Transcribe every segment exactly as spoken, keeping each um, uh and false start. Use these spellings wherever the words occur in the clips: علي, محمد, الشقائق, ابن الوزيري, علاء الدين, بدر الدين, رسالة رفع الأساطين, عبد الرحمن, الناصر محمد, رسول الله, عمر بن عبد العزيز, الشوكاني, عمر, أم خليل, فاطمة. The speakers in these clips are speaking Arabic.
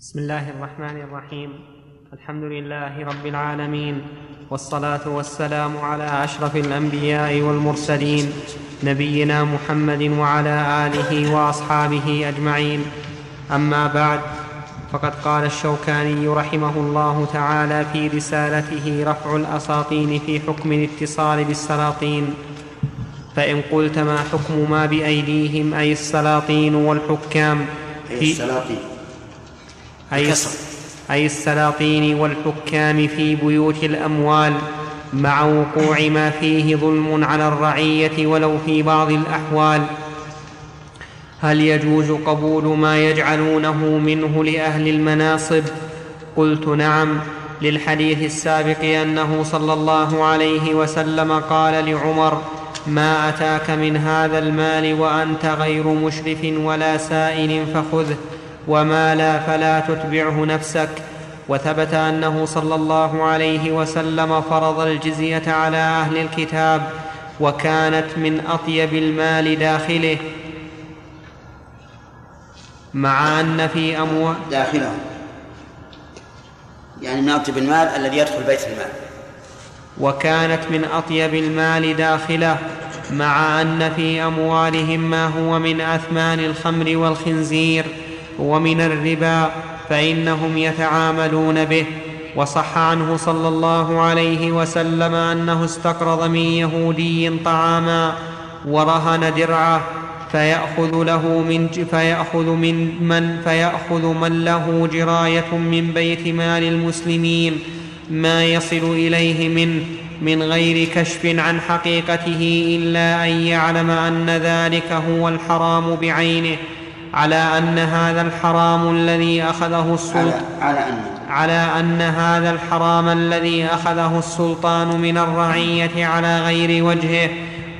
بسم الله الرحمن الرحيم. الحمد لله رب العالمين، والصلاة والسلام على أشرف الأنبياء والمرسلين، نبينا محمد وعلى آله وأصحابه أجمعين. أما بعد، فقد قال الشوكاني رحمه الله تعالى في رسالته رفع الأساطين في حكم الاتصال بالسلاطين: فإن قلت ما حكم ما بأيديهم، أي السلاطين والحكام، أي السلاطين أي, أي السلاطين والحكام في بيوت الأموال، مع وقوع ما فيه ظلم على الرعية ولو في بعض الأحوال، هل يجوز قبول ما يجعلونه منه لأهل المناصب؟ قلت: نعم، للحديث السابق أنه صلى الله عليه وسلم قال لعمر: ما أتاك من هذا المال وأنت غير مشرف ولا سائل فخذه، وما لا فلا تتبعه نفسك. وثبت أنه صلى الله عليه وسلم فرض الجزية على أهل الكتاب، وكانت من أطيب المال داخله، مع أن في أموال داخله، يعني من أطيب المال الذي يدخل بيت المال، وكانت من أطيب المال داخله مع أن في أموالهم ما هو من أثمان الخمر والخنزير ومن الربا، فإنهم يتعاملون به. وصح عنه صلى الله عليه وسلم أنه استقرض من يهودي طعاما ورهن درعه، فيأخذ له من فيأخذ من من فيأخذ من له جراية من بيت مال المسلمين ما يصل إليه منه من غير كشف عن حقيقته، إلا أن يعلم أن ذلك هو الحرام بعينه، على أن هذا الحرام الذي أخذه السلطان على, على, على أن هذا الحرام الذي أخذه السلطان من الرعية على غير وجهه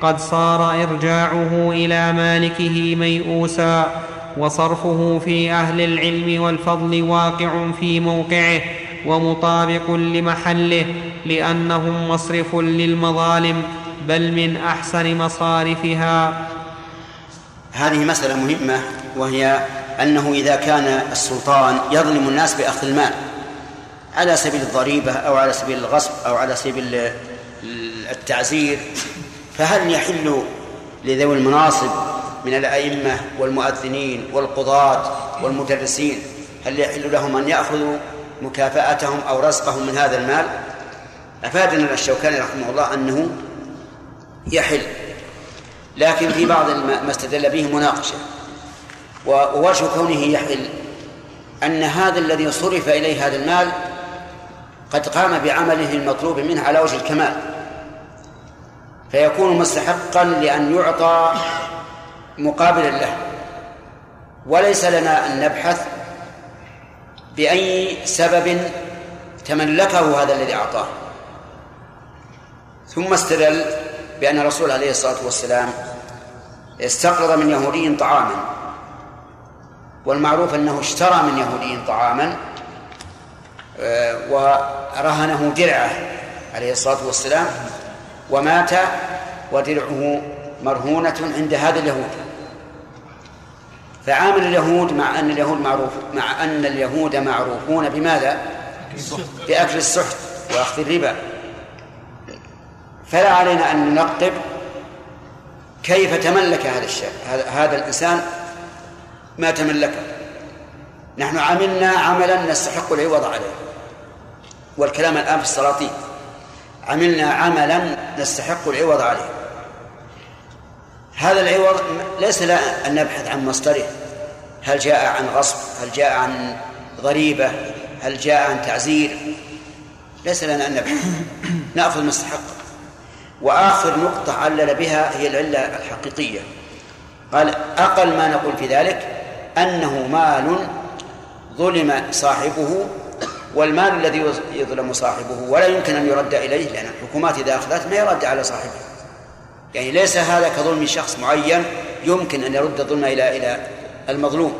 قد صار إرجاعه إلى مالكه ميؤوسا، وصرفه في أهل العلم والفضل واقع في موقعه ومطابق لمحله، لأنهم مصرف للمظالم، بل من أحسن مصارفها. هذه مسألة مهمة، وهي أنه إذا كان السلطان يظلم الناس بأخذ المال على سبيل الضريبة أو على سبيل الغصب أو على سبيل التعزير، فهل يحل لذوي المناصب من الأئمة والمؤذنين والقضاة والمدرسين، هل يحل لهم أن يأخذوا مكافأتهم أو رزقهم من هذا المال؟ أفادنا الشوكاني رحمه الله أنه يحل، لكن في بعض ما استدل به مناقشة. ووجه كونه يحل أن هذا الذي صرف إليه هذا المال قد قام بعمله المطلوب منه على وجه الكمال، فيكون مستحقا لأن يعطى مقابلا له، وليس لنا أن نبحث بأي سبب تملكه هذا الذي أعطاه. ثم استدل بأن الرسول عليه الصلاة والسلام استقرض من يهودي طعاما، والمعروف أنه اشترى من يهودي طعاما ورهنه درعه عليه الصلاة والسلام، ومات ودرعه مرهونة عند هذا اليهود. فعامل اليهود مع أن اليهود معروف مع أن اليهود معروفون بماذا؟ بأكل السحت وأخذ الربا، فلا علينا أن ننقب كيف تملك هذا الشيء، هذا الإنسان ما تملكه، نحن عملنا عملا نستحق العوض عليه، والكلام الآن في السلاطين، عملنا عملا نستحق العوض عليه. هذا العوض ليس لا أن نبحث عن مصدره، هل جاء عن غصب، هل جاء عن ضريبة، هل جاء عن تعزير، ليس لنا أن نبحث، نأخذ المستحق. وآخر نقطة علل بها هي العلة الحقيقية، قال: أقل ما نقول في ذلك أنه مال ظلم صاحبه، والمال الذي يظلم صاحبه ولا يمكن أن يرد إليه، لأن الحكومات إذا أخذت ما يرد على صاحبه، يعني ليس هذا كظلم شخص معين يمكن أن يرد الظلم إلى إلى المظلوم.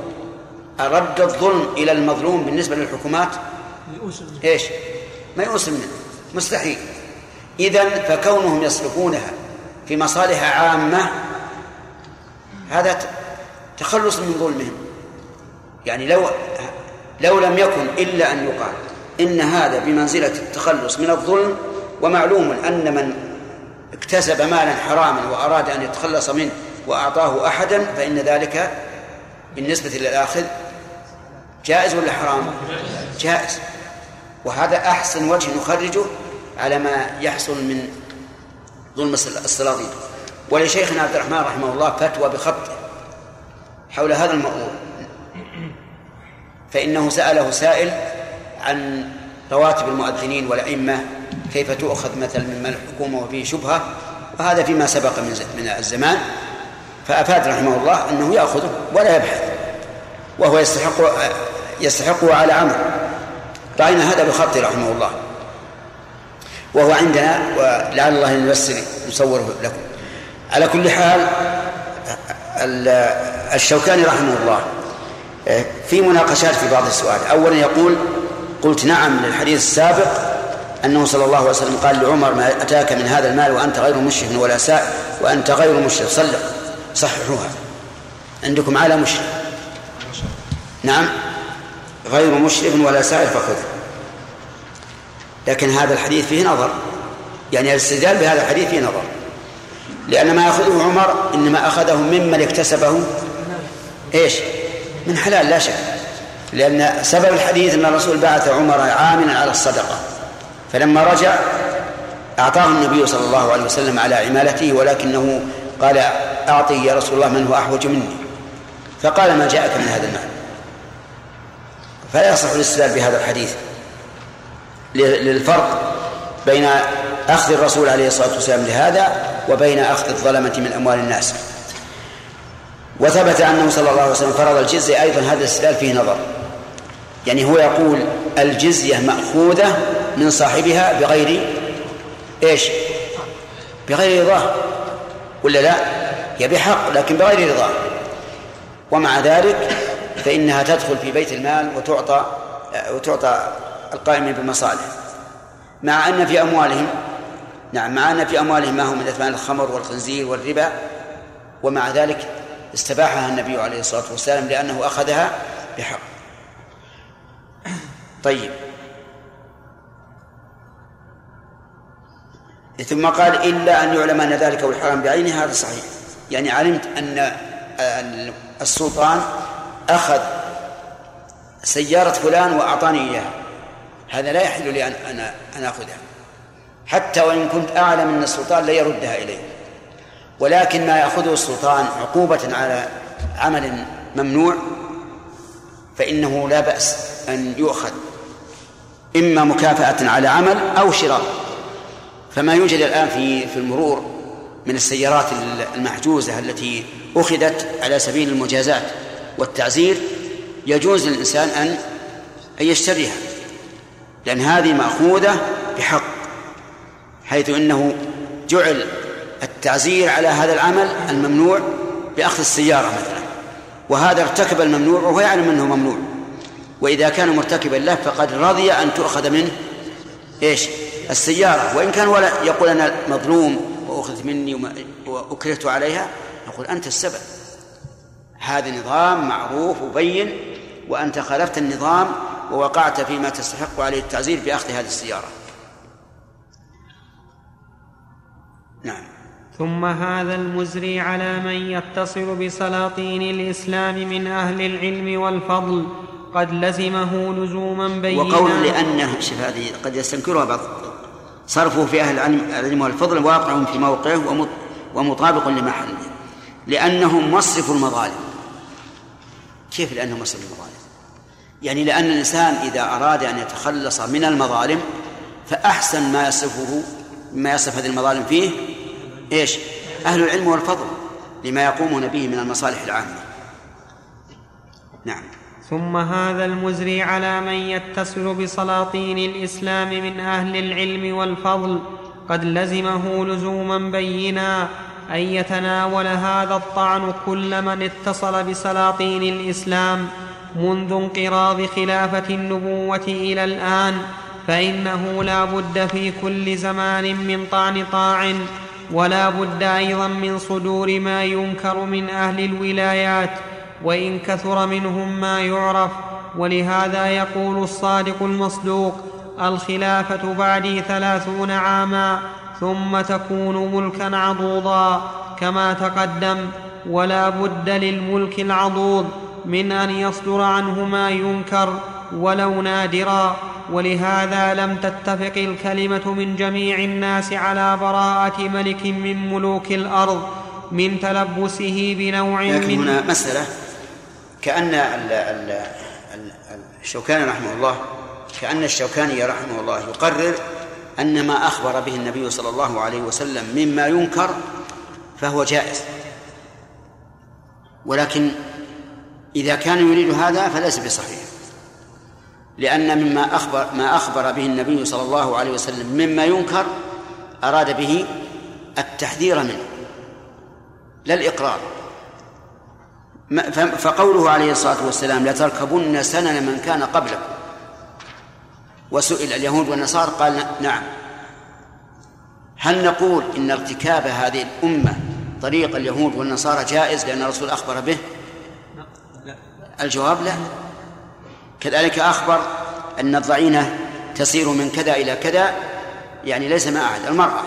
رد الظلم إلى المظلوم بالنسبة للحكومات إيش؟ ما يؤس منه، مستحيل. إذن فكونهم يصرفونها في مصالح عامة هذا تخلص من ظلمهم، يعني لو لو لم يكن إلا أن يقال إن هذا بمنزلة التخلص من الظلم. ومعلوم أن من اكتسب مالا حراما وأراد أن يتخلص منه وأعطاه أحدا فإن ذلك بالنسبة للآخذ جائز ولا حرام؟ جائز. وهذا أحسن وجه نخرجه على ما يحصل من ظلم السلاطين. ولشيخنا عبد الرحمن رحمه الله فتوى بخطه حول هذا الموضوع، فإنه سأله سائل عن رواتب المؤذنين والأئمة كيف تؤخذ مثلا مما الحكومة وفيه شبهة، وهذا فيما سبق من الزمان، فأفاد رحمه الله أنه يأخذه ولا يبحث، وهو يستحق يستحقه على عمر. رأينا هذا بخطه رحمه الله وهو عندنا، ولعل الله ييسر نصوره لكم. على كل حال الشوكاني رحمه الله في مناقشات في بعض السؤال. أولا يقول: قلت نعم للحديث السابق أنه صلى الله عليه وسلم قال لعمر: ما أتاك من هذا المال وأنت غير مشرف ولا سائل، وأنت غير مشرف صلق. صححوها عندكم على مشرف. نعم غير مشرف ولا سائل فخذه. لكن هذا الحديث فيه نظر، يعني الاستدلال بهذا الحديث فيه نظر، لأن ما أخذه عمر إنما أخذه ممن اكتسبه إيش؟ من حلال لا شك، لأن سبب الحديث أن الرسول بعث عمر عاملا على الصدقة، فلما رجع أعطاه النبي صلى الله عليه وسلم على عمالته، ولكنه قال: أعطي يا رسول الله من هو أحوج مني، فقال: ما جاءك من هذا المال. فلا يصح الاستدلال بهذا الحديث للفرق بين أخذ الرسول عليه الصلاة والسلام لهذا وبين أخذ الظلمة من أموال الناس. وثبت أنه صلى الله عليه وسلم فرض الجزية أيضا، هذا الاستدلال فيه نظر، يعني هو يقول الجزية مأخوذة من صاحبها بغير إيش؟ بغير رضاه، ولا لا؟ هي بحق لكن بغير رضاه، ومع ذلك فإنها تدخل في بيت المال وتعطى وتعطى القائمين بالمصالح، مع أن في أموالهم نعم مع أن في أموالهم ما هو من أثمان الخمر والخنزير والربا، ومع ذلك استباحها النبي عليه الصلاة والسلام لأنه أخذها بحق. طيب، ثم قال: إلا أن يعلم أن ذلك هو الحرام بعينه. هذا صحيح، يعني علمت أن السلطان أخذ سيارة فلان وأعطاني إياها، هذا لا يحل لي أن أخذها، حتى وإن كنت أعلم أن السلطان لا يردها إليه، ولكن ما يأخذه السلطان عقوبة على عمل ممنوع فإنه لا بأس أن يؤخذ، إما مكافأة على عمل أو شراء. فما يوجد الآن في في المرور من السيارات المحجوزة التي أخذت على سبيل المجازات والتعزير، يجوز للإنسان أن يشتريها، لأن هذه مأخوذة بحق، حيث أنه جعل التعزير على هذا العمل الممنوع بأخذ السيارة مثلا، وهذا ارتكب الممنوع وهو يعلم أنه ممنوع، وإذا كان مرتكبا له فقد رضي أن تؤخذ منه إيش؟ السيارة. وإن كان ولا يقول أنا مظلوم وأخذ مني وأكرهت عليها، يقول أنت السبب، هذا نظام معروف وبين، وأنت خالفت النظام ووقعت فيما تستحق عليه التعزير بأخذ هذه السيارة. نعم. ثم هذا المزري على من يتصل بسلاطين الإسلام من أهل العلم والفضل قد لزمه لزوما بينا. وقول لأنه شف هذه قد يستنكرها بعض، صرفه في أهل العلم والفضل واقعهم في موقعه ومطابق لمحله، لأنهم مصرف المظالم. كيف لأنهم مصرف المظالم؟ يعني لأن الإنسان إذا أراد أن يتخلص من المظالم فأحسن ما يصفه ما يصف هذه المظالم فيه إيش؟ أهل العلم والفضل لما يقومون به من المصالح العامة. نعم. ثم هذا المزري على من يتصل بسلاطين الإسلام من أهل العلم والفضل قد لزمه لزوما بينا أن يتناول هذا الطعن كل من اتصل بسلاطين الإسلام منذ انقراض خلافة النبوة إلى الآن، فإنه لا بد في كل زمان من طعن طاعن، ولا بد أيضا من صدور ما ينكر من أهل الولايات، وإن كثر منهم ما يعرف ولهذا يقول الصادق المصدوق: الخلافة بعدي ثلاثون عاما ثم تكون ملكا عضوضا كما تقدم. ولا بد للملك العضوض من أن يصدر عنه ما ينكر ولو نادرا، ولهذا لم تتفق الكلمة من جميع الناس على براءة ملك من ملوك الأرض من تلبسه بنوع من. لكن هنا مسألة، كأن الشوكاني رحمه الله كأن الشوكاني رحمه الله يقرر أن ما أخبر به النبي صلى الله عليه وسلم مما ينكر فهو جائز، ولكن إذا كان يريد هذا فليس بصحيح، لأن مما أخبر ما أخبر به النبي صلى الله عليه وسلم مما ينكر أراد به التحذير منه لا الإقرار. فقوله عليه الصلاة والسلام: لتركبن سنن من كان قبلكم، وسئل اليهود والنصارى قال نعم. هل نقول إن ارتكاب هذه الأمة طريق اليهود والنصارى جائز لأن الرسول أخبر به؟ الجواب لا. كذلك أخبر أن الضعينة تسير من كذا إلى كذا، يعني ليس ما أعد المرأة.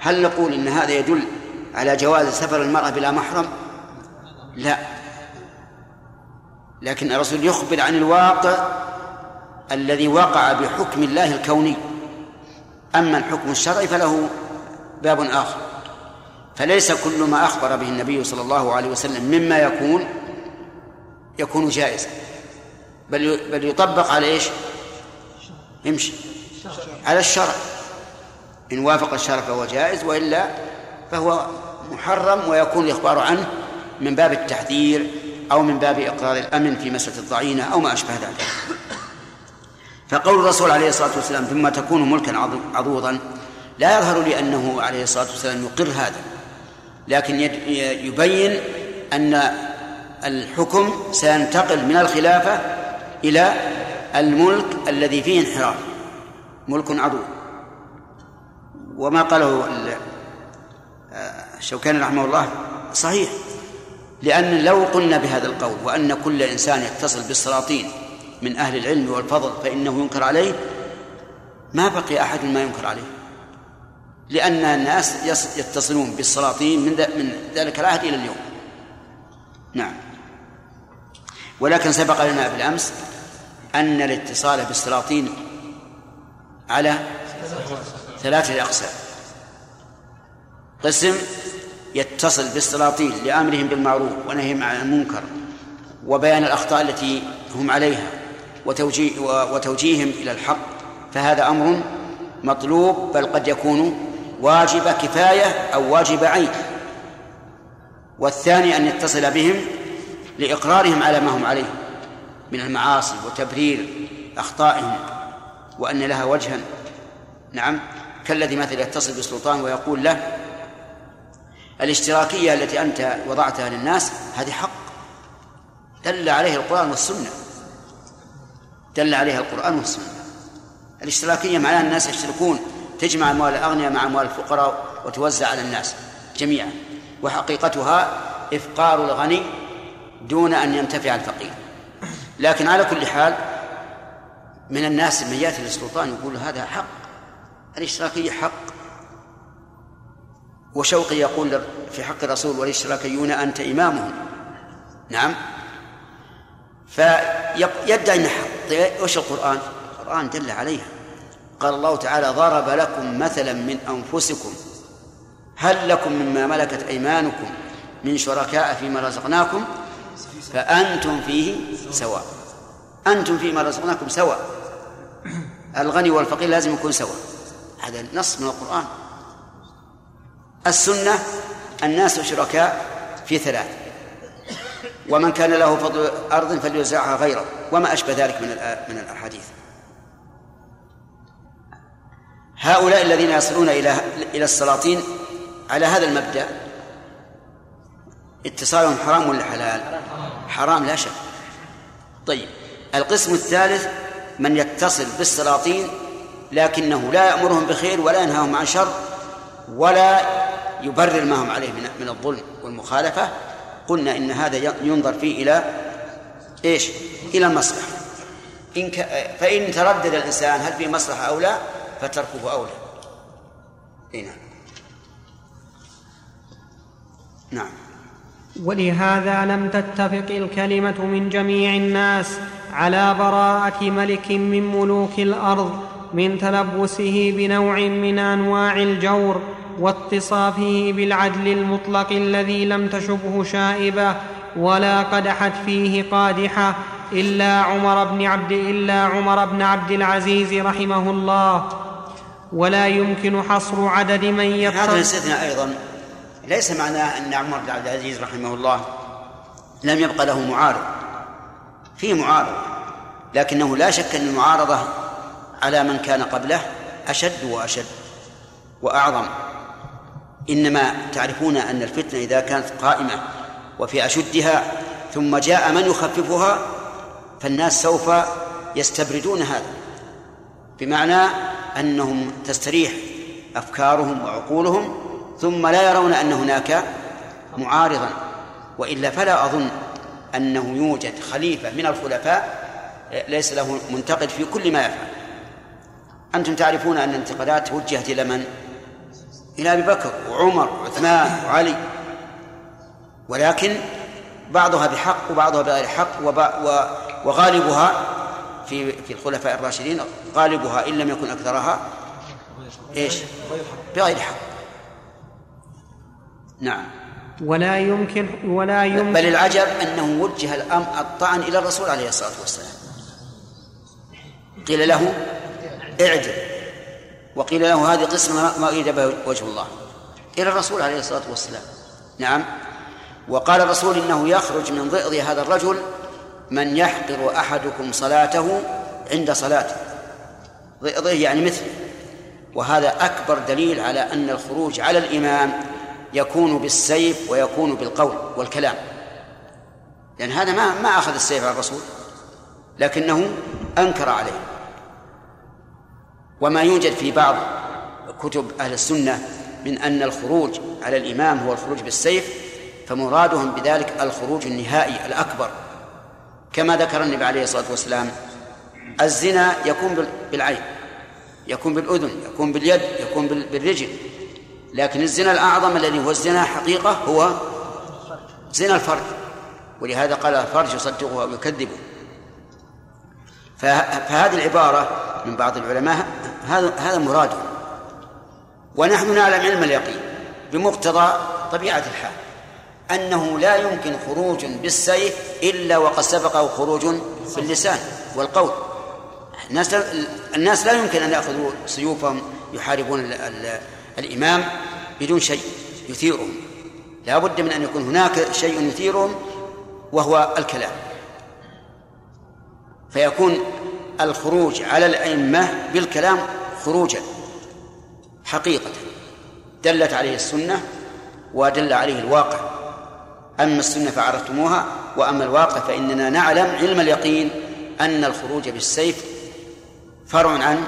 هل نقول إن هذا يدل على جواز سفر المرأة بلا محرم؟ لا، لكن الرسول يخبر عن الواقع الذي وقع بحكم الله الكوني، أما الحكم الشرعي فله باب آخر. فليس كل ما أخبر به النبي صلى الله عليه وسلم مما يكون يكون جائزا، بل بل يطبق على ايش؟ يمشي على الشرع، إن وافق الشرع فهو جائز وإلا فهو محرم، ويكون الإخبار عنه من باب التحذير أو من باب إقرار الأمن في مسألة الضعينة أو ما أشبه ذلك. فقول الرسول عليه الصلاة والسلام: ثم تكون ملكا عضوضا، لا يظهر لي أنه عليه الصلاة والسلام يقر هذا، لكن يبين أن الحكم سينتقل من الخلافة إلى الملك الذي فيه انحراف، ملك عضوض. وما قاله الشوكاني رحمه الله صحيح، لأن لو قلنا بهذا القول وأن كل إنسان يتصل بالسلاطين من أهل العلم والفضل فإنه ينكر عليه، ما بقي أحد ما ينكر عليه، لأن الناس يتصلون بالسلاطين من ذلك العهد إلى اليوم. نعم، ولكن سبق لنا بالأمس أن الاتصال بالسلاطين على ثلاثة أقسام: قسم يتصل بالسلاطين لأمرهم بالمعروف ونهيهم عن المنكر وبيان الأخطاء التي هم عليها وتوجيه وتوجيههم إلى الحق، فهذا أمر مطلوب، بل قد يكون واجب كفاية أو واجب عين. والثاني أن يتصل بهم لإقرارهم على ما هم عليه من المعاصي وتبرير أخطائهم وأن لها وجها. نعم، كالذي مثل يتصل بسلطان ويقول له: الاشتراكية التي أنت وضعتها للناس هذه حق، دل عليه القرآن والسنة، دل عليها القرآن والسنة. الاشتراكية معناها الناس يشتركون، تجمع أموال الأغنياء مع أموال الفقراء وتوزع على الناس جميعا، وحقيقتها إفقار الغني دون أن ينتفع الفقير. لكن على كل حال من الناس من يأتي للسلطان يقول هذا حق، الاشتراكية حق. وشوقي يقول في حق الرسول: والاشتراكيون أنت إمامهم. نعم، فيدعي أنه حق. وش القرآن؟ القرآن دل عليها، قال الله تعالى: ضرب لكم مثلا من أنفسكم هل لكم مما ملكت أيمانكم من شركاء فيما رزقناكم فأنتم فيه سواء. أنتم فيما رزقناكم سواء، الغني والفقير لازم يكون سواء، هذا نص من القرآن. السنة: الناس شركاء في ثلاث، ومن كان له فضل أرض فليوزعها غيره، وما أشبه ذلك من الأحاديث. هؤلاء الذين يصلون إلى السلاطين على هذا المبدأ اتصالهم حرام ولا حلال؟ حرام لا شك. طيب، القسم الثالث من يتصل بالسلاطين لكنه لا يأمرهم بخير ولا ينهاهم عن شر ولا يبرر ما هم عليه من الظلم والمخالفة، قلنا إن هذا ينظر فيه إلى إيش؟ إلى المصلحة. إن ك... فإن تردد الإنسان هل في مصلحة أو لا فتركه أولى. هنا نعم. ولهذا لم تتفق الكلمة من جميع الناس على براءة ملك من ملوك الأرض من تلبسه بنوع من أنواع الجور واتصافه بالعدل المطلق الذي لم تشبه شائبة ولا قدحت فيه قادحة إلا عمر بن عبد إلا عمر بن عبد العزيز رحمه الله. ولا يمكن حصر عدد من يتصف. هذا نسيتنا أيضا، ليس معناه أن عمر بن عبد العزيز رحمه الله لم يبقى له معارض، فيه معارض، لكنه لا شك أن المعارضة على من كان قبله أشد وأشد وأعظم. إنما تعرفون أن الفتنة إذا كانت قائمة وفي أشدها ثم جاء من يخففها فالناس سوف يستبردون هذا، بمعنى أنهم تستريح أفكارهم وعقولهم ثم لا يرون أن هناك معارضا. وإلا فلا أظن أنه يوجد خليفة من الخلفاء ليس له منتقد في كل ما يفعل. أنتم تعرفون أن الانتقادات وجهت إلى من؟ إلى أبي بكر وعمر وعثمان وعلي، ولكن بعضها بحق وبعضها بغير حق، وغالبها في الخلفاء الراشدين غالبها إن لم يكن أكثرها إيش؟ بغير حق. نعم. ولا يمكن ولا يمكن بل العجب أنه وجه الأمر الطعن إلى الرسول عليه الصلاة والسلام، قيل له اعجل وقيل له هذه قسمة ما أريد به وجه الله، إلى الرسول عليه الصلاة والسلام. نعم. وقال الرسول إنه يخرج من ضئض هذا الرجل من يحقر أحدكم صلاته عند صلاته، ضئضه يعني مثله. وهذا أكبر دليل على أن الخروج على الإمام يكون بالسيف ويكون بالقول والكلام، لأن هذا ما ما أخذ السيف على الرسول لكنه أنكر عليه. وما يوجد في بعض كتب أهل السنة من أن الخروج على الإمام هو الخروج بالسيف، فمرادهم بذلك الخروج النهائي الأكبر، كما ذكر النبي عليه الصلاة والسلام الزنا يكون بالعين، يكون بالأذن، يكون باليد، يكون بالرجل، لكن الزنا الأعظم الذي هو الزنا حقيقة هو زنا الفرج، ولهذا قال الفرج يصدقه أو يكذبه. فهذه العبارة من بعض العلماء هذا مراده، ونحن نعلم علم اليقين بمقتضى طبيعة الحال أنه لا يمكن خروج بالسيف إلا وقد سبقه خروج باللسان والقول. الناس لا, الناس لا يمكن أن يأخذوا سيوفهم يحاربون ال ال الإمام بدون شيء يثيرهم، لا بد من أن يكون هناك شيء يثيرهم وهو الكلام. فيكون الخروج على الأئمة بالكلام خروجا حقيقة دلت عليه السنة ودل عليه الواقع. أما السنة فعرفتموها، وأما الواقع فإننا نعلم علم اليقين أن الخروج بالسيف فرع عن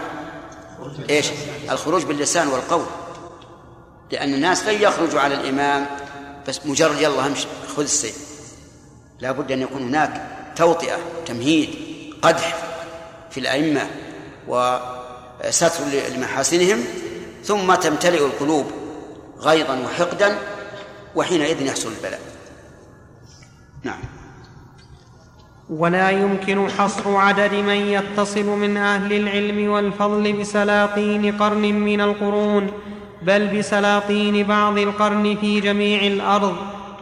إيش؟ الخروج باللسان والقول، لأن الناس لا يخرجوا على الإمام بس مجرد يلا همشي خذ السيف، لا بد أن يكون هناك توطئة، تمهيد، قدح في الأئمة وستر لمحاسنهم، ثم تمتلئ القلوب غيظا وحقدا، وحينئذ يحصل البلاء. نعم. ولا يمكن حصر عدد من يتصل من أهل العلم والفضل بسلاطين قرن من القرون، بل بسلاطين بعض القرن في جميع الأرض.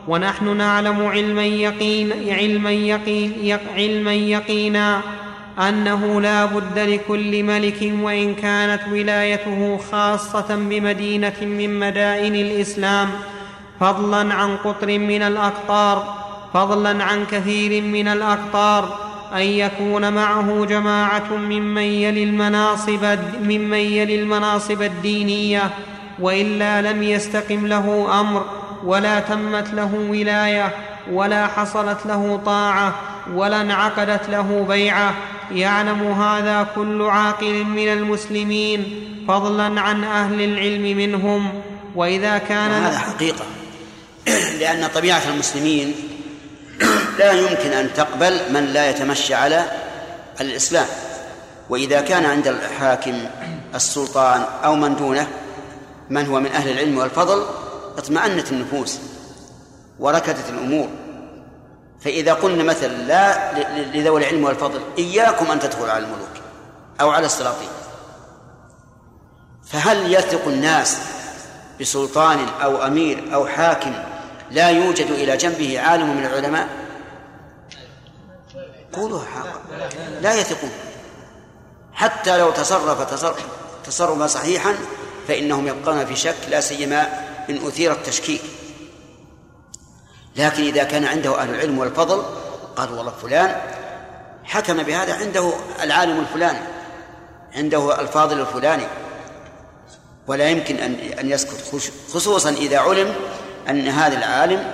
ونحن نعلم علما يقين علما يقين علما يقينا أنه لا بد لكل ملك وإن كانت ولايته خاصة بمدينة من مدائن الإسلام، فضلا عن قطر من الأقطار فضلا عن كثير من الأقطار، أن يكون معه جماعة ممن يلي المناصب, ممن يلي المناصب الدينية، وإلا لم يستقم له أمر ولا تمت له ولاية ولا حصلت له طاعة ولا انعقدت له بيعة. يعلم هذا كل عاقل من المسلمين فضلا عن أهل العلم منهم. وإذا كان هذا حقيقة، لأن طبيعة المسلمين لا يمكن أن تقبل من لا يتمشى على الإسلام. وإذا كان عند الحاكم السلطان أو من دونه من هو من أهل العلم والفضل اطمأنت النفوس وركدت الأمور. فإذا قلنا مثلا لا لذوي العلم والفضل إياكم أن تدخلوا على الملوك أو على السلاطين، فهل يثق الناس بسلطان أو أمير أو حاكم لا يوجد إلى جنبه عالم من العلماء؟ قولوا حقا، لا يثقون. حتى لو تصرف تصرفا صحيحا فإنهم يبقون في شك، لا سيما إن أثير التشكيك. لكن إذا كان عنده أهل العلم والفضل قال والله فلان حكم بهذا، عنده العالم الفلاني، عنده الفاضل الفلاني، ولا يمكن أن يسكت، خصوصا إذا علم أن هذا العالم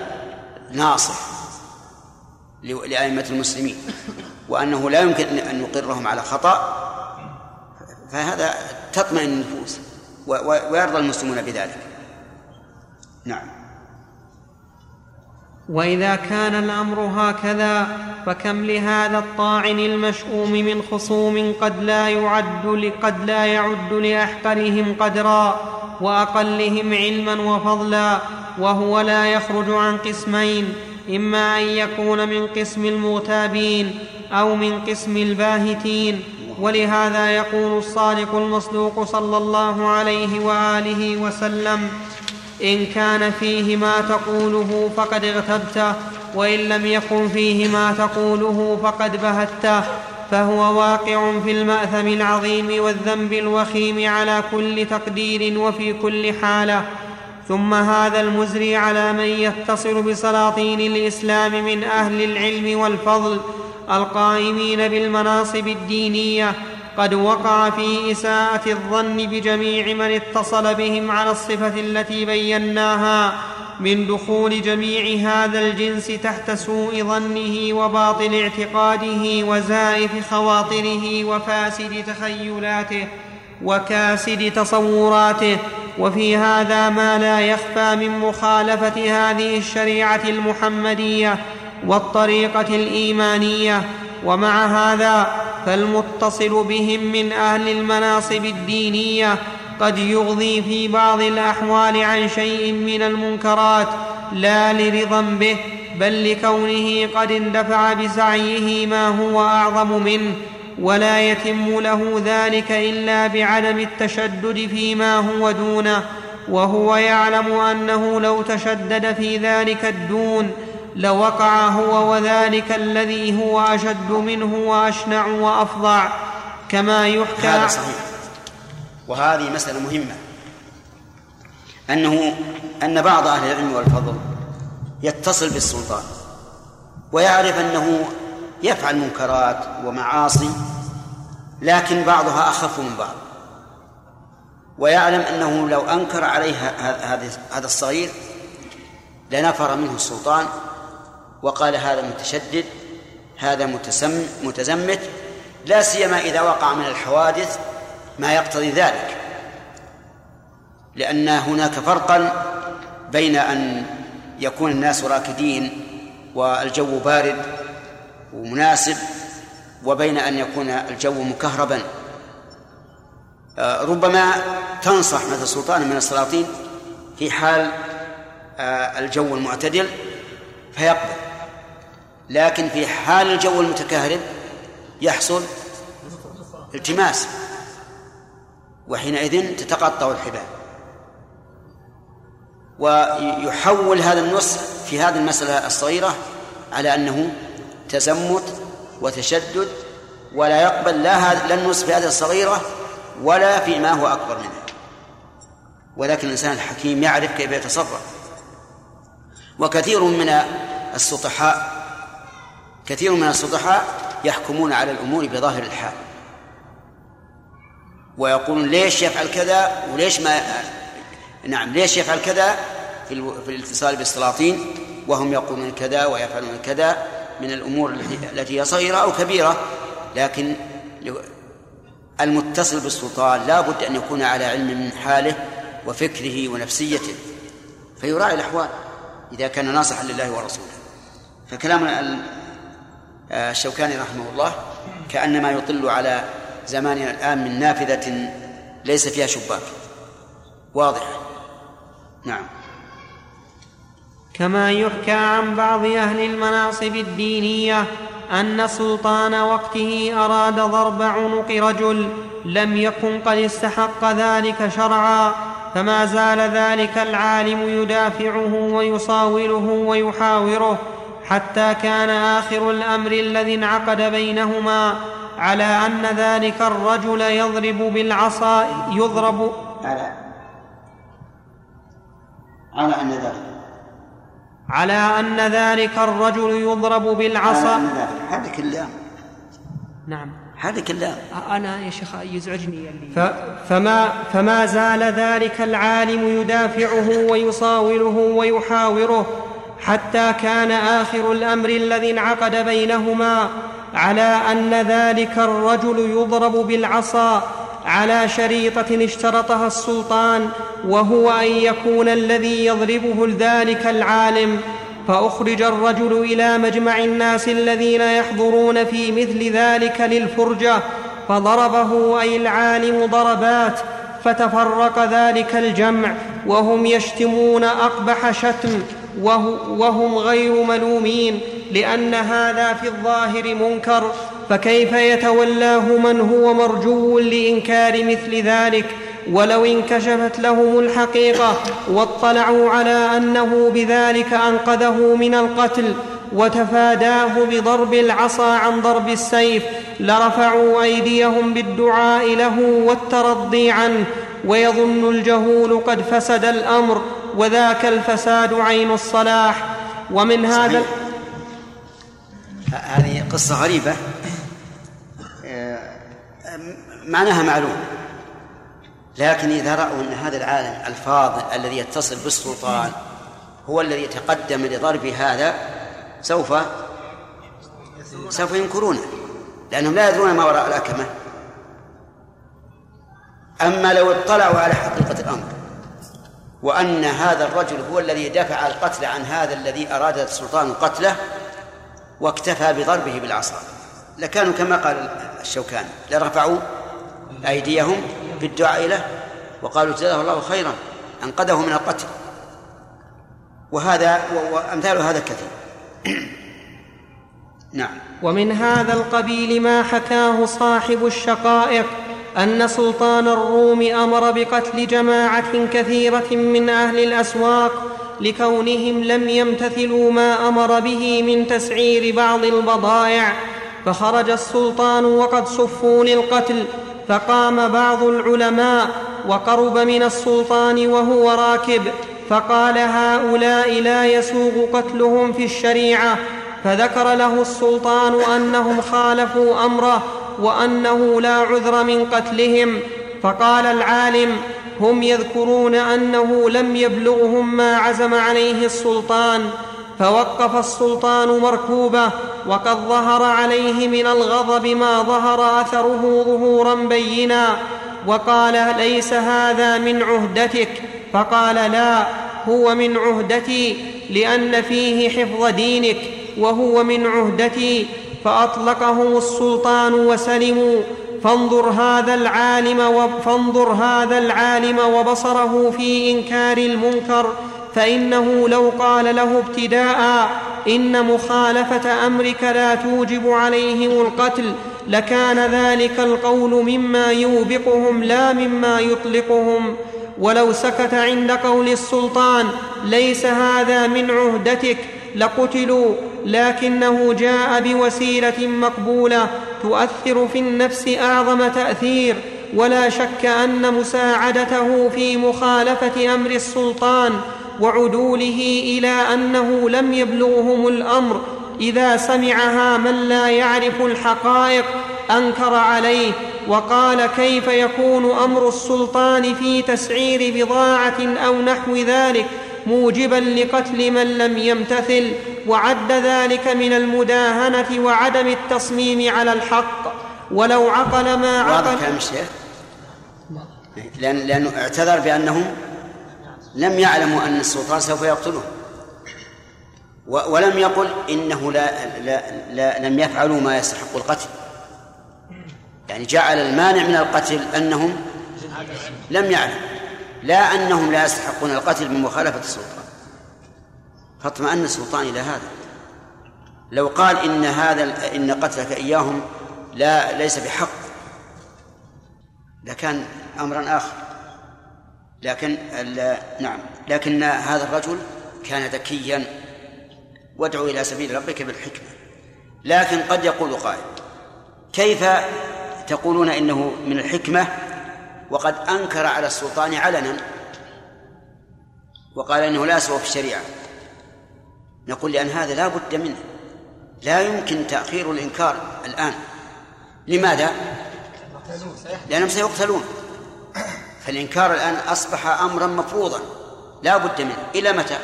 ناصح لأئمة المسلمين وأنه لا يمكن أن يقرهم على خطأ، فهذا تطمئن النفوس ويرضى المسلمون بذلك. نعم. وإذا كان الأمر هكذا فكم لهذا الطاعن المشؤوم من خصوم قد لا يعد لقد لا يعد لأحقرهم قدرا وأقلهم علما وفضلا، وهو لا يخرج عن قسمين، إما أن يكون من قسم المغتابين أو من قسم الباهتين. ولهذا يقول الصادق المصدوق صلى الله عليه وآله وسلم: إن كان فيه ما تقوله فقد اغتبته، وإن لم يكن فيه ما تقوله فقد بهته، فهو واقع في المأثم العظيم والذنب الوخيم على كل تقدير وفي كل حالة. ثم هذا المزري على من يتصل بسلاطين الإسلام من أهل العلم والفضل القائمين بالمناصب الدينية قد وقع في إساءة الظن بجميع من اتصل بهم على الصفة التي بيناها من دخول جميع هذا الجنس تحت سوء ظنه وباطل اعتقاده وزائف خواطره وفاسد تخيلاته وكاسد تصوراته. وفي هذا ما لا يخفى من مخالفة هذه الشريعة المحمدية والطريقة الإيمانية. ومع هذا فالمتصل بهم من أهل المناصب الدينية قد يغضي في بعض الأحوال عن شيء من المنكرات لا لرضا به بل لكونه قد اندفع بسعيه ما هو أعظم منه، ولا يتم له ذلك إلا بعدم التشدد فيما هو دونه، وهو يعلم أنه لو تشدد في ذلك الدون لوقع هو وذلك الذي هو أشد منه وأشنع وأفظع كما يحكى. هذا صحيح، وهذه مسألة مهمة، أنه أن بعض أهل العلم والفضل يتصل بالسلطان ويعرف أنه يفعل منكرات ومعاصي، لكن بعضها أخف من بعض، ويعلم أنه لو أنكر عليها هذا الصغير لنفر منه السلطان وقال هذا متشدد، هذا متزمت، لا سيما إذا وقع من الحوادث ما يقتضي ذلك، لأن هناك فرقا بين أن يكون الناس راكدين والجو بارد ومناسب وبين أن يكون الجو مكهربا. ربما تنصح مثل السلطان من السلاطين في حال الجو المعتدل فيقبل، لكن في حال الجو المتكهرب يحصل التماس، وحينئذ تتقطع الحبال. ويحول هذا النص في هذه المسألة الصغيرة على أنه تزمت وتشدد، ولا يقبل لا النص في هذه الصغيرة ولا في ما هو أكبر منها. ولكن الإنسان الحكيم يعرف كيف يتصرف. وكثير من السطحاء كثير من السطحاء يحكمون على الأمور بظاهر الحال ويقولون ليش يفعل كذا وليش ما نعم ليش يفعل كذا في الاتصال بالسلاطين، وهم يقولون كذا ويفعلون كذا من الأمور التي هي صغيرة أو كبيرة. لكن المتصل بالسلطان لا بد أن يكون على علم من حاله وفكره ونفسيته فيراعي الأحوال إذا كان ناصحا لله ورسوله. فكلام الشوكاني رحمه الله كأنما يطل على زماننا الآن من نافذة ليس فيها شباك واضح. نعم. كما يحكى عن بعض أهل المناصب الدينية أن السلطان وقته أراد ضرب عنق رجل لم يكن قد استحق ذلك شرعا، فما زال ذلك العالم يدافعه ويصاوله ويحاوره حتى كان آخر الأمر الذي انعقد بينهما على أن ذلك الرجل يضرب بالعصا يضرب على على أن ذلك على أن ذلك الرجل يضرب بالعصا. هذا كلام. نعم هذا كلام. أنا يا شيخ يزعجني ف... فما فما زال ذلك العالم يدافعه ويصاوله ويحاوره حتى كان آخر الأمر الذي انعقد بينهما على أن ذلك الرجل يضرب بالعصا على شريطة اشترطها السلطان، وهو أن يكون الذي يضربه ذلك العالم. فأخرج الرجل إلى مجمع الناس الذين يحضرون في مثل ذلك للفرجة، فضربه أي العالم ضربات، فتفرق ذلك الجمع وهم يشتمون أقبح شتم وهم غير ملومين، لأن هذا في الظاهر منكر، فكيف يتولاه من هو مرجو لإنكار مثل ذلك؟ ولو انكشفت لهم الحقيقة واطلعوا على أنه بذلك أنقذه من القتل وتفاداه بضرب العصا عن ضرب السيف لرفعوا أيديهم بالدعاء له والترضي عنه، ويظن الجهول قد فسد الأمر، وذاك الفساد عين الصلاح. ومن هذا هذه قصة غريبة معناها معلوم، لكن إذا رأوا أن هذا العالم الفاضل الذي يتصل بالسلطان هو الذي يتقدم لضرب هذا سوف سوف ينكرونه، لأنهم لا يدرون ما وراء الأكمة. أما لو اطلعوا على حقيقة الأمر وأن هذا الرجل هو الذي دفع القتل عن هذا الذي أراد السلطان قتله واكتفى بضربه بالعصا لكانوا كما قال الشوكاني لرفعوا أيديهم بالدعاء له وقالوا جزاه الله خيرا أنقذه من القتل، وهذا وأمثال هذا كثير. نعم. ومن هذا القبيل ما حكاه صاحب الشقائق أن سلطان الروم أمر بقتل جماعة كثيرة من أهل الأسواق لكونهم لم يمتثلوا ما أمر به من تسعير بعض البضائع، فخرج السلطان وقد صفوا للقتل، فقام بعض العلماء وقرب من السلطان وهو راكب فقال هؤلاء لا يسوغ قتلهم في الشريعة، فذكر له السلطان أنهم خالفوا أمره وأنه لا عذر من قتلهم. فقال العالم هم يذكرون أنه لم يبلغهم ما عزم عليه السلطان، فوقف السلطان مركوبه وقد ظهر عليه من الغضب ما ظهر أثره ظهورا بينا، وقال ليس هذا من عهدتك، فقال لا هو من عهدتي لأن فيه حفظ دينك وهو من عهدتي، فأطلقهم السلطان وسلموا. فانظر هذا العالم وفانظر هذا العالم وبصره في إنكار المنكر، فإنه لو قال له ابتداء إن مخالفة أمرك لا توجب عليهم القتل لكان ذلك القول مما يوبقهم لا مما يطلقهم، ولو سكت عند قول السلطان ليس هذا من عهدتك لقتلوا، لكنه جاء بوسيلة مقبولة تؤثر في النفس أعظم تأثير، ولا شك أن مساعدته في مخالفة أمر السلطان وعدوله إلى أنه لم يبلغهم الأمر إذا سمعها من لا يعرف الحقائق أنكر عليه وقال كيف يكون أمر السلطان في تسعير بضاعة أو نحو ذلك موجبا لقتل من لم يمتثل، وعد ذلك من المداهنة وعدم التصميم على الحق، ولو عقل ما عقل. لأن لأنه اعتذر بأنهم لم يعلموا أن السلطان سوف يقتله، ولم يقل إنه لا, لا, لا لم يفعلوا ما يستحق القتل، يعني جعل المانع من القتل أنهم لم يعلموا، لا أنهم لا يستحقون القتل من مخالفة السلطان، فاطمأن السلطان إلى هذا. لو قال إن هذا إن قتلك إياهم لا ليس بحق لكان أمرا آخر، لكن نعم لكن هذا الرجل كان ذكيا، وادعو إلى سبيل ربك بالحكمة. لكن قد يقول قائل: كيف تقولون إنه من الحكمة وقد أنكر على السلطان علنا وقال إنه لا سوى في الشريعة؟ نقول: لأن هذا لا بد منه، لا يمكن تأخير الإنكار الآن. لماذا؟ لأنهم سيقتلون، فالإنكار الآن أصبح أمرا مفروضا لا بد منه. إلى متى؟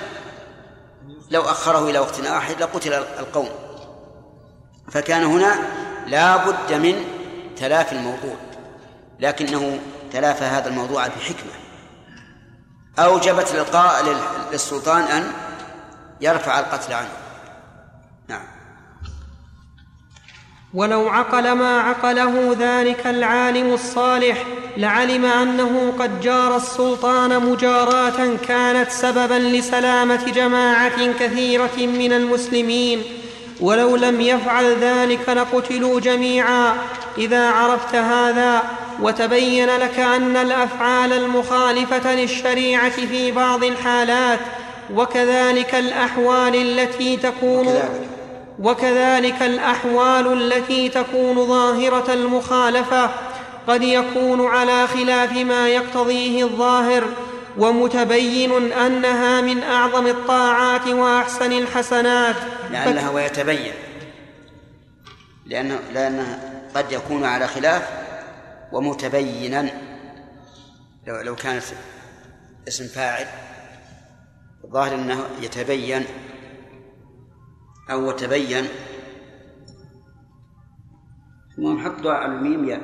لو أخره إلى وقت آخر لقتل القوم. فكان هنا لا بد من تلافي الموضوع، لكنه تلافى هذا الموضوع بحكمة أوجبت للقاء للسلطان أن يرفع القتل عنه. نعم. ولو عقل ما عقله ذلك العالم الصالح لعلم أنه قد جار السلطان مجاراة كانت سببا لسلامة جماعة كثيرة من المسلمين، ولو لم يفعل ذلك لقتلوا جميعا. إذا عرفت هذا وتبين لك أن الأفعال المخالفة للشريعة في بعض الحالات وكذلك الأحوال التي تكون وكذلك الأحوال التي تكون ظاهرة المخالفة قد يكون على خلاف ما يقتضيه الظاهر، ومتبين أنها من أعظم الطاعات وأحسن الحسنات لأنها فك... ويتبين لأنه... لأنها قد يكون على خلاف ومتبينا، لو, لو كانت اسم فاعل الظاهر أنه يتبين أو تبين. ثم نحط على الميم يا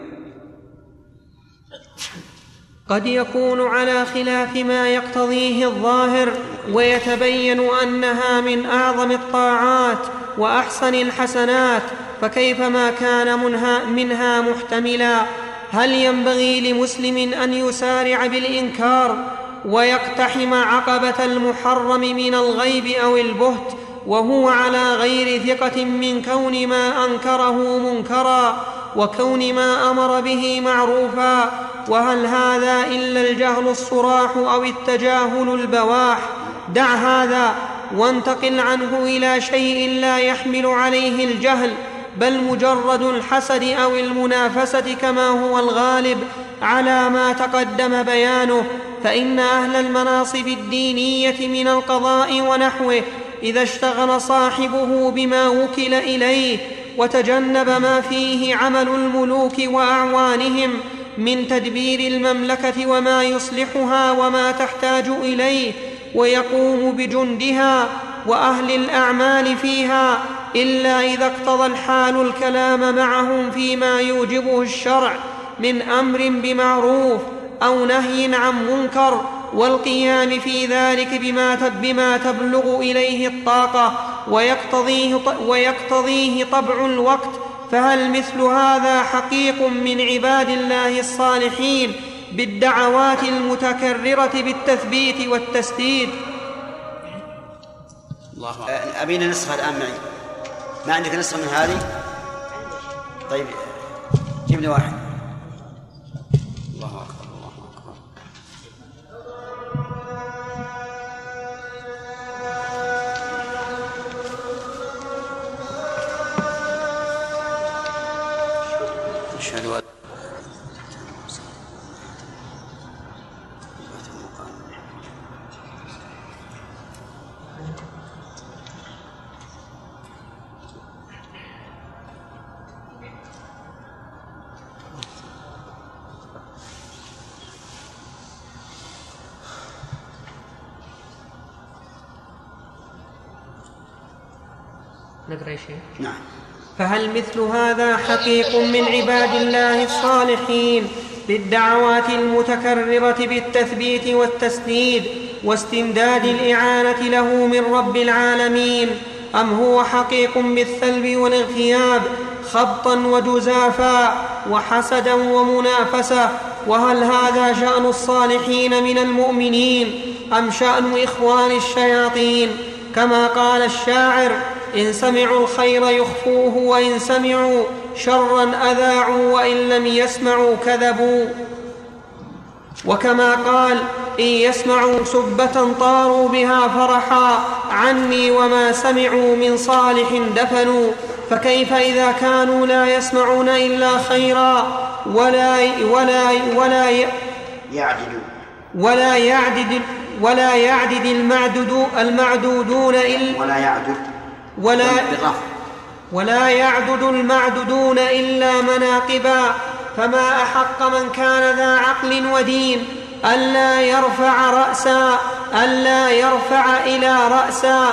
قد يكون على خلاف ما يقتضيه الظاهر ويتبين أنها من أعظم الطاعات وأحسن الحسنات، فكيفما كان منها, منها محتملا هل ينبغي لمسلم أن يسارع بالإنكار ويقتحم عقبة المحرم من الغيب أو البهت وهو على غير ثقة من كون ما أنكره منكرا وكون ما أمر به معروفا؟ وهل هذا إلا الجهل الصراح أو التجاهل البواح؟ دع هذا وانتقل عنه إلى شيء لا يحمل عليه الجهل بل مجرد الحسد أو المنافسة كما هو الغالب على ما تقدم بيانه، فإن أهل المناصب الدينية من القضاء ونحوه إذا اشتغل صاحبه بما وكل إليه وتجنب ما فيه عمل الملوك وأعوانهم من تدبير المملكة وما يصلحها وما تحتاج إليه ويقوم بجندها وأهل الأعمال فيها، إلا إذا اقتضى الحال الكلام معهم فيما يوجبه الشرع من أمر بمعروف أو نهي عن منكر والقيام في ذلك بما, بما تبلغ إليه الطاقة ويقتضيه, ويقتضيه طبع الوقت، فهل مثل هذا حقيق من عباد الله الصالحين بالدعوات المتكررة بالتثبيت والتسديد؟ أبينا نسخة الآن معي، ما عندك نسخة من هذه؟ طيب جيب لي واحد. الله أكبر. فهل مثل هذا حقيق من عباد الله الصالحين للدعوات المتكررة بالتثبيت والتسديد واستمداد الإعانة له من رب العالمين، أم هو حقيق بالثلب والاغتياب خبطا وجزافا وحسدا ومنافسة. وهل هذا شأن الصالحين من المؤمنين أم شأن إخوان الشياطين؟ كما قال الشاعر: إن سمعوا الخير يخفوه وإن سمعوا شرا أذاعوا وإن لم يسمعوا كذبوا. وكما قال: إن يسمعوا سبة طاروا بها فرحا عني وما سمعوا من صالح دفنوا. فكيف إذا كانوا لا يسمعون إلا خيرا ولا ولا ولا يعدل ولا يعدد ولا يعدد المعدود المعدودون إلا ولا يعدد ولا ولا يعدد المعدودون إلا مناقبا. فما أحق من كان ذا عقل ودين ألا يرفع رأسا ألا يرفع إلى رأسا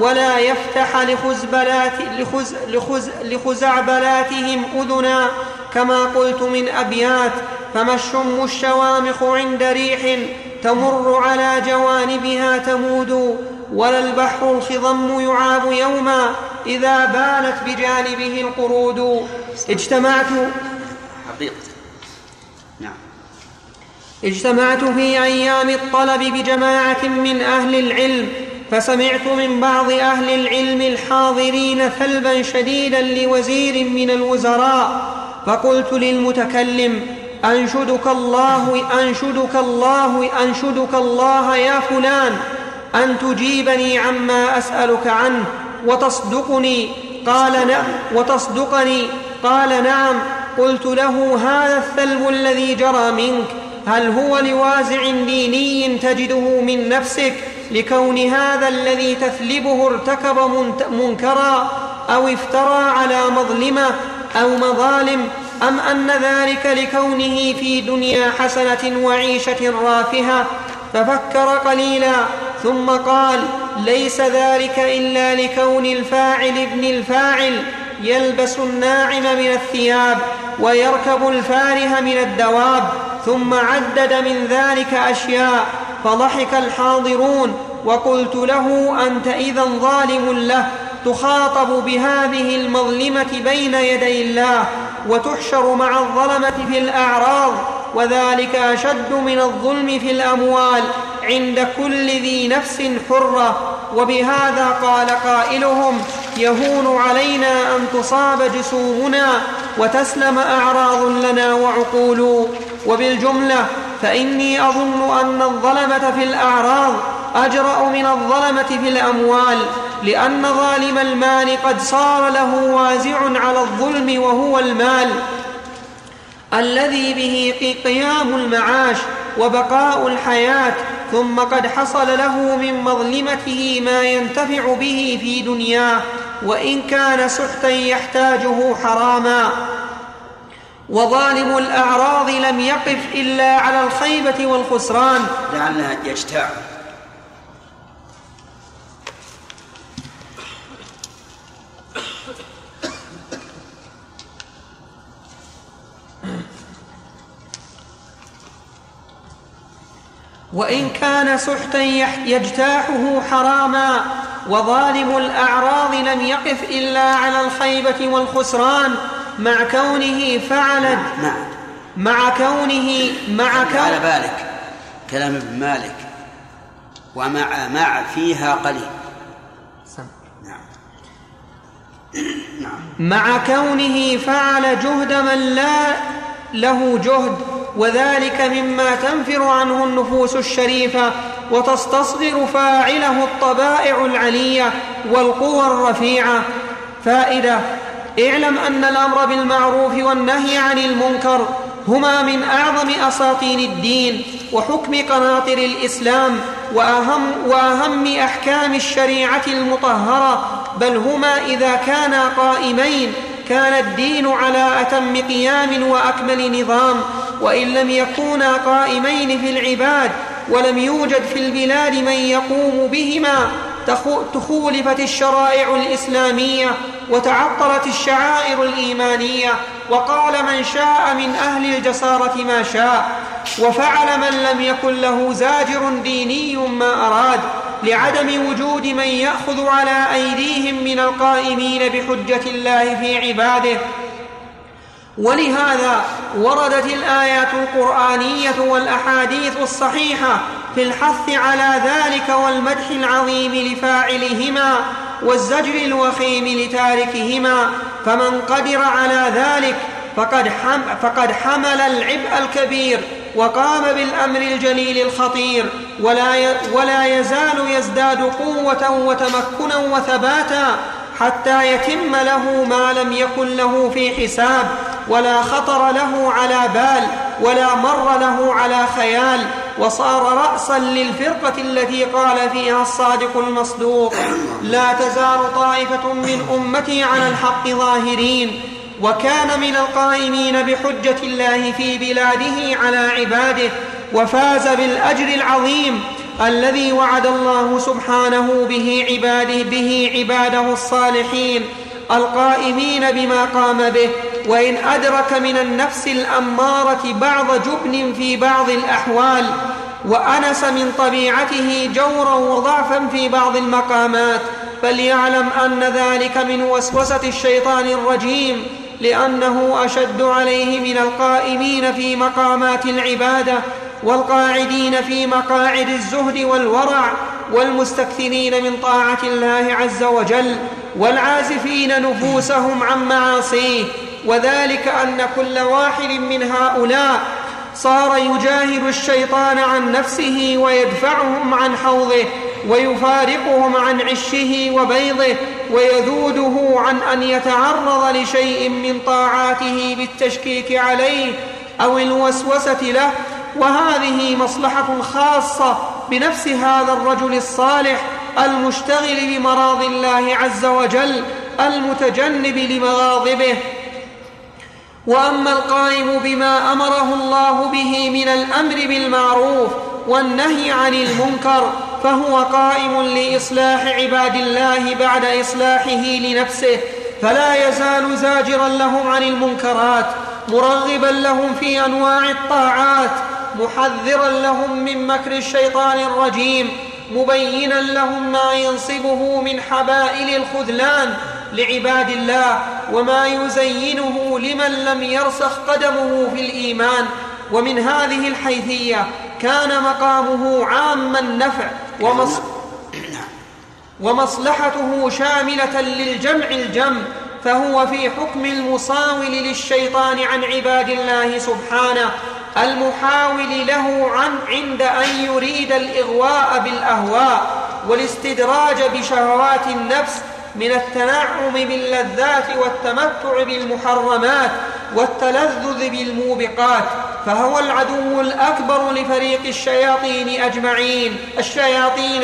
ولا يفتح لخزبلات لخز لخز لخزعبلاتهم أذنا، كما قلت من أبيات. فما الشم الشوامخ عند ريح تمر على جوانبها تمود، ولا البحر الخضم يعاب يوما إذا بانت بجانبه القرود. اجتمعت نعم. اجتمعت في أيام الطلب بجماعة من أهل العلم، فسمعت من بعض أهل العلم الحاضرين ثلبا شديدا لوزير من الوزراء، فقلت للمتكلم: أنشدك الله أنشدك الله أنشدك الله يا فلان أن تجيبني عما أسألك عنه وتصدقني. قال نعم وتصدقني قال نعم. قلت له: هذا الثلب الذي جرى منك هل هو لوازع ديني تجده من نفسك لكون هذا الذي تثلبه ارتكب منكرا أو افترى على مظلمة أو مظالم، أم أن ذلك لكونه في دنيا حسنة وعيشة رافهة؟ ففكر قليلا ثم قال: ليس ذلك إلا لكون الفاعل ابن الفاعل، يلبس الناعم من الثياب ويركب الفاره من الدواب. ثم عدد من ذلك أشياء، فضحك الحاضرون. وقلت له: أنت إذا ظالم له، تخاطب بهذه المظلمة بين يدي الله، وتحشر مع الظلمة في الأعراض، وذلك أشد من الظلم في الأموال عند كل ذي نفس حرة. وبهذا قال قائلهم: يهون علينا أن تصاب جسومنا وتسلم أعراض لنا وعقول. وبالجملة فإني أظن أن الظلمة في الأعراض أجرأ من الظلمة في الأموال، لأن ظالم المال قد صار له وازع على الظلم وهو المال الذي به قيام المعاش وبقاء الحياة، ثم قد حصل له من مظلمته ما ينتفع به في دنياه وإن كان سحتا يحتاجه حراما. وظالم الأعراض لم يقف إلا على الخيبة والخسران، لأنه يجتاع وإن كان سحتا يجتاحه حراما. وظالم الأعراض لم يقف إلا على الخيبة والخسران مع كونه فعل مع, مع كونه مع كونه على بالك كلام ابن مالك: ومع مع فيها قليل. نعم. نعم. مع كونه فعل جهد من لا له جهد، وذلك مما تنفر عنه النفوس الشريفة وتستصغر فاعله الطبائع العلية والقوى الرفيعة. فائدة: اعلم أن الأمر بالمعروف والنهي عن المنكر هما من أعظم أساطين الدين وحكم قناطر الإسلام وأهم, وأهم أحكام الشريعة المطهرة، بل هما إذا كانا قائمين كان الدين على أتم قيام وأكمل نظام. وإن لم يكونا قائمين في العباد ولم يوجد في البلاد من يقوم بهما تخولفت الشرائع الإسلامية وتعطلت الشعائر الإيمانية، وقال من شاء من أهل الجسارة ما شاء، وفعل من لم يكن له زاجر ديني ما أراد، لعدم وجود من يأخذ على أيديهم من القائمين بحجة الله في عباده. ولهذا وردت الآيات القرآنية والأحاديث الصحيحة في الحث على ذلك والمدح العظيم لفاعلهما والزجر الوخيم لتاركهما، فمن قدر على ذلك فقد, حم فقد حمل العبء الكبير وقام بالأمر الجليل الخطير، ولا, ولا يزال يزداد قوة وتمكنا وثباتا حتى يتم له ما لم يكن له في حساب، ولا خطر له على بال، ولا مر له على خيال، وصار رأسا للفرقة التي قال فيها الصادق المصدوق: لا تزال طائفة من أمتي على الحق ظاهرين. وكان من القائمين بحجة الله في بلاده على عباده، وفاز بالأجر العظيم الذي وعد الله سبحانه به عباده, به عباده الصالحين القائمين بما قام به، وإن أدرك من النفس الأمارة بعض جبن في بعض الأحوال، وأنس من طبيعته جورا وضعفا في بعض المقامات، فليعلم أن ذلك من وسوسة الشيطان الرجيم، لأنه أشد عليه من القائمين في مقامات العبادة والقاعدين في مقاعد الزهد والورع والمستكثرين من طاعة الله عز وجل والعازفين نفوسهم عن معاصيه، وذلك أن كل واحد من هؤلاء صار يجاهد الشيطان عن نفسه ويدفعهم عن حوضه ويفارقهم عن عشه وبيضه، ويذوده عن أن يتعرض لشيء من طاعاته بالتشكيك عليه أو الوسوسة له. وهذه مصلحة خاصة بنفس هذا الرجل الصالح المشتغل بمراضي الله عز وجل المتجنب لمغاضبه. وأما القائم بما أمره الله به من الأمر بالمعروف والنهي عن المنكر فهو قائم لإصلاح عباد الله بعد إصلاحه لنفسه، فلا يزال زاجرا لهم عن المنكرات، مرغبا لهم في أنواع الطاعات، محذرا لهم من مكر الشيطان الرجيم، مبينا لهم ما ينصبه من حبائل الخذلان لعباد الله وما يزينه لمن لم يرسخ قدمه في الإيمان. ومن هذه الحيثية كان مقامه عام النفع ومص... ومصلحته شاملة للجمع الجمع، فهو في حكم المصاول للشيطان عن عباد الله سبحانه، المحاول له عن عند أن يريد الإغواء بالأهواء والاستدراج بشهوات النفس من التنعم باللذات والتمتع بالمحرمات والتلذذ بالموبقات، فهو العدو الأكبر لفريق الشياطين أجمعين الشياطين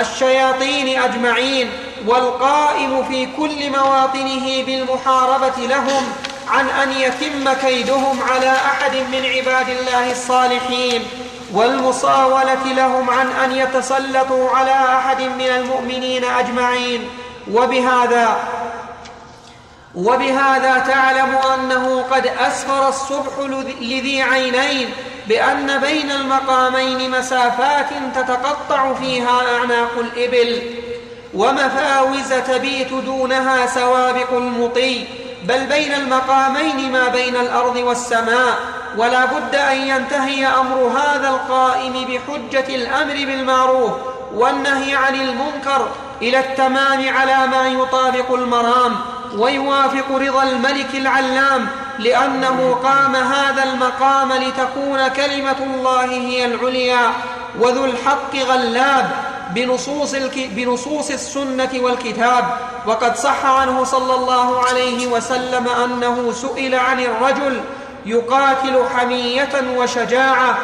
الشياطين أجمعين، والقائم في كل مواطنه بالمحاربة لهم عن أن يتم كيدهم على أحد من عباد الله الصالحين، والمصاولة لهم عن أن يتسلطوا على أحد من المؤمنين أجمعين. وبهذا وبهذا تعلم أنه قد أسفر الصبح لذي عينين بأن بين المقامين مسافات تتقطع فيها أعناق الإبل، ومفاوز تبيت دونها سوابق المطي، بل بين المقامين ما بين الأرض والسماء، ولا بد أن ينتهي أمر هذا القائم بحجة الأمر بالمعروف والنهي عن المنكر إلى التمام على ما يطابق المرام ويوافق رضا الملك العلام، لأنه قام هذا المقام لتكون كلمة الله هي العليا، وذو الحق غلاب بنصوص, بنصوص السنة والكتاب. وقد صح عنه صلى الله عليه وسلم أنه سئل عن الرجل يقاتل حمية وشجاعة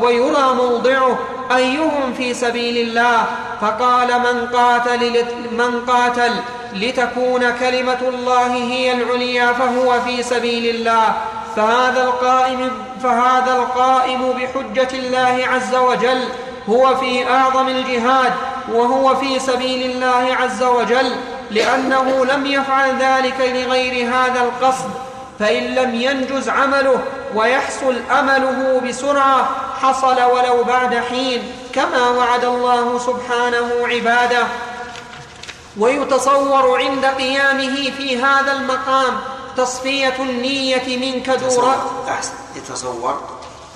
ويرى موضعه أيهم في سبيل الله، فقال: من قاتل, من قاتل لتكون كلمة الله هي العليا فهو في سبيل الله. فهذا القائم, فهذا القائم بحجة الله عز وجل هو في أعظم الجهاد، وهو في سبيل الله عز وجل، لأنه لم يفعل ذلك لغير هذا القصد، فإن لم ينجز عمله ويحصل أمله بسرعة حصل ولو بعد حين، كما وعد الله سبحانه عباده. ويتصور عند قيامه في هذا المقام تصفية النية من كدورة يتصور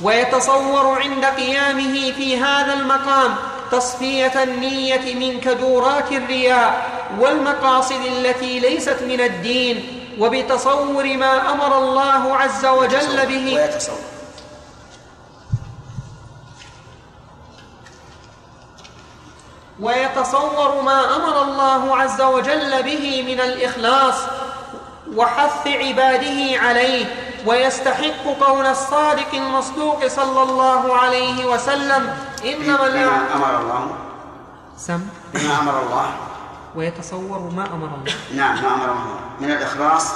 ويتصور عند قيامه في هذا المقام تصفية النية من كدورات الرياء والمقاصد التي ليست من الدين، وبتصور ما أمر الله عز وجل به ويتصور. ويتصور ما أمر الله عز وجل به من الإخلاص وحث عباده عليه، ويستحق قول الصادق المصدوق صلى الله عليه وسلم إنما الأعمال أمر الله سم بما أمر الله ويتصور ما أمر الله نعم ما أمر الله من الإخلاص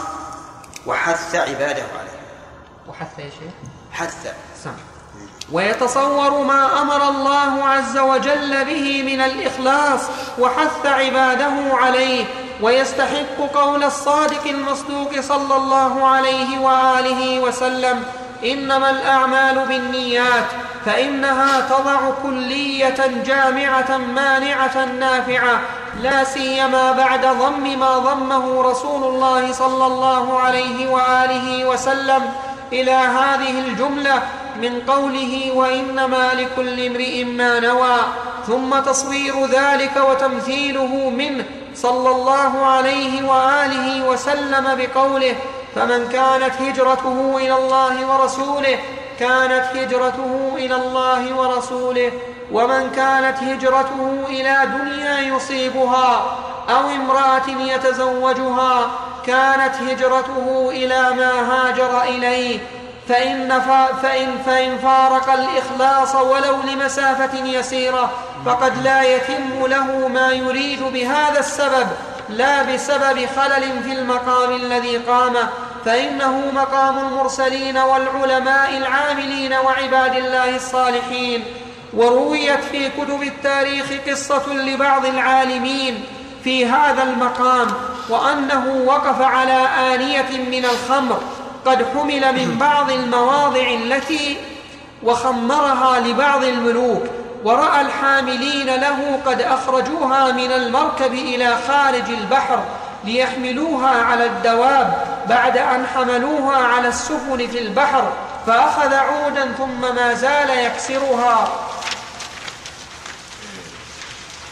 وحث عباده عليه وحث يا شيخ حث سم ويتصور ما أمر الله عز وجل به من الإخلاص وحث عباده عليه، ويستحق قول الصادق المصدوق صلى الله عليه وآله وسلم إنما الأعمال بالنيات فإنها تضع كلية جامعة مانعة نافعة لا سيما بعد ضم ما ضمه رسول الله صلى الله عليه وآله وسلم إلى هذه الجملة من قوله وإنما لكل امرئ ما نوى، ثم تصوير ذلك وتمثيله منه صلى الله عليه وآله وسلم بقوله فمن كانت هجرته إلى الله ورسوله كانت هجرته إلى الله ورسوله، ومن كانت هجرته إلى دنيا يصيبها أو امرأة يتزوجها كانت هجرته إلى ما هاجر إليه، فإن, فإن, فإن فارق الإخلاص ولو لمسافة يسيرة فقد لا يتم له ما يريد بهذا السبب لا بسبب خلل في المقام الذي قامه، فإنه مقام المرسلين والعلماء العاملين وعباد الله الصالحين. ورويت في كتب التاريخ قصة لبعض العالمين في هذا المقام وأنه وقف على آنية من الخمر قد حمل من بعض المواضع التي وخمرها لبعض الملوك، ورأى الحاملين له قد أخرجوها من المركب إلى خارج البحر ليحملوها على الدواب بعد أن حملوها على السفن في البحر، فأخذ عودا ثم ما زال يكسرها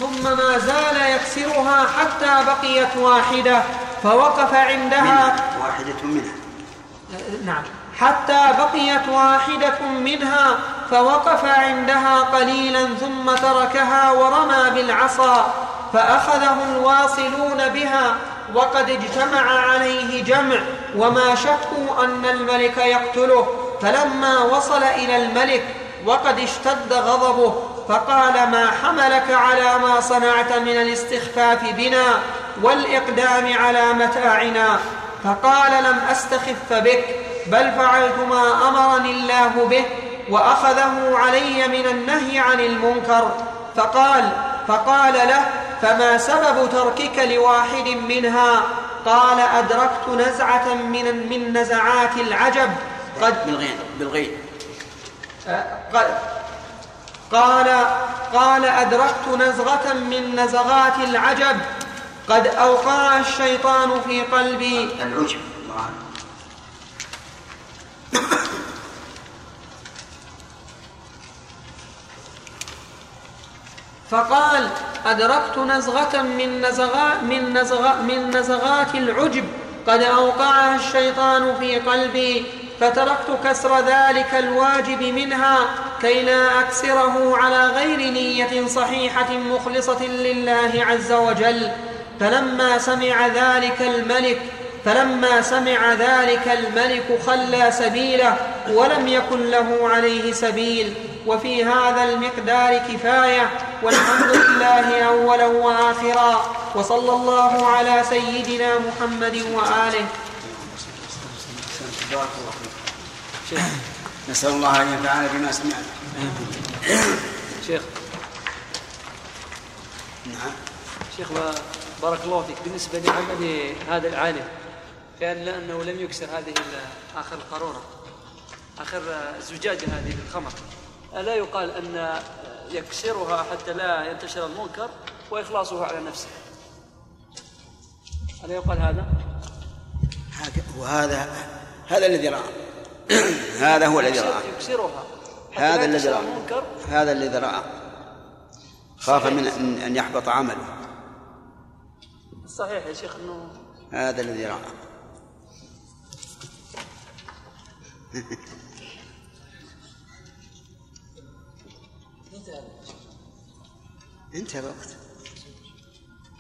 ثم ما زال يكسرها حتى بقيت واحدة فوقف عندها واحدة منها نعم حتى بقيت واحدة منها فوقف عندها قليلا ثم تركها ورمى بالعصا، فأخذه الواصلون بها وقد اجتمع عليه جمع وما شكوا أن الملك يقتله، فلما وصل إلى الملك وقد اشتد غضبه فقال ما حملك على ما صنعت من الاستخفاف بنا والإقدام على متاعنا؟ فقال لم أستخف بك بل فعلت ما أمرني الله به، وأخذه علي من النهي عن المنكر. فقال فقال له فما سبب تركك لواحد منها؟ قال أدركت نزعة من من نزعات العجب قد بالغيب بالغيب قال قال أدركت نزغة من نزغات العجب قد أوقع الشيطان في قلبي العجب فقال أدركت نزغة من نزغات من نزغ من نزغات العجب قد أوقعها الشيطان في قلبي، فتركت كسر ذلك الواجب منها كي لا أكسره على غير نية صحيحة مخلصة لله عز وجل. فلما سمع ذلك الملك فلما سمع ذلك الملك خلى سبيله ولم يكن له عليه سبيل. وفي هذا المقدار كفاية، والحمد لله أولا وآخرا، وصلى الله على سيدنا محمد وآله. نسأل الله أن ينفعنا بما سمعنا. شيخ نعم شيخ بارك الله فيك، بالنسبة لعمل هذا العالم قال لأنه لم يكسر هذه آخر القارورة آخر الزجاجة هذه للخمر، ألا يقال أن يكسرها حتى لا ينتشر المنكر وإخلاصه على نفسه؟ ألا يقال هذا؟ وهذا هذا الذي رأى هذا هو الذي رأى يكسرها هذا الذي رأى هذا الذي رأى خاف من أن يحبط عمله. صحيح يا شيخ إنه هذا الذي رأى. انت الوقت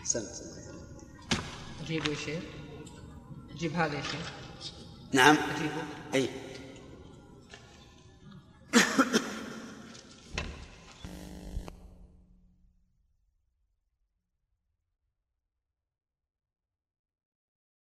سنت اجيبه يا شيخ، اجيب هذا يا شيخ. نعم اجيبه. اي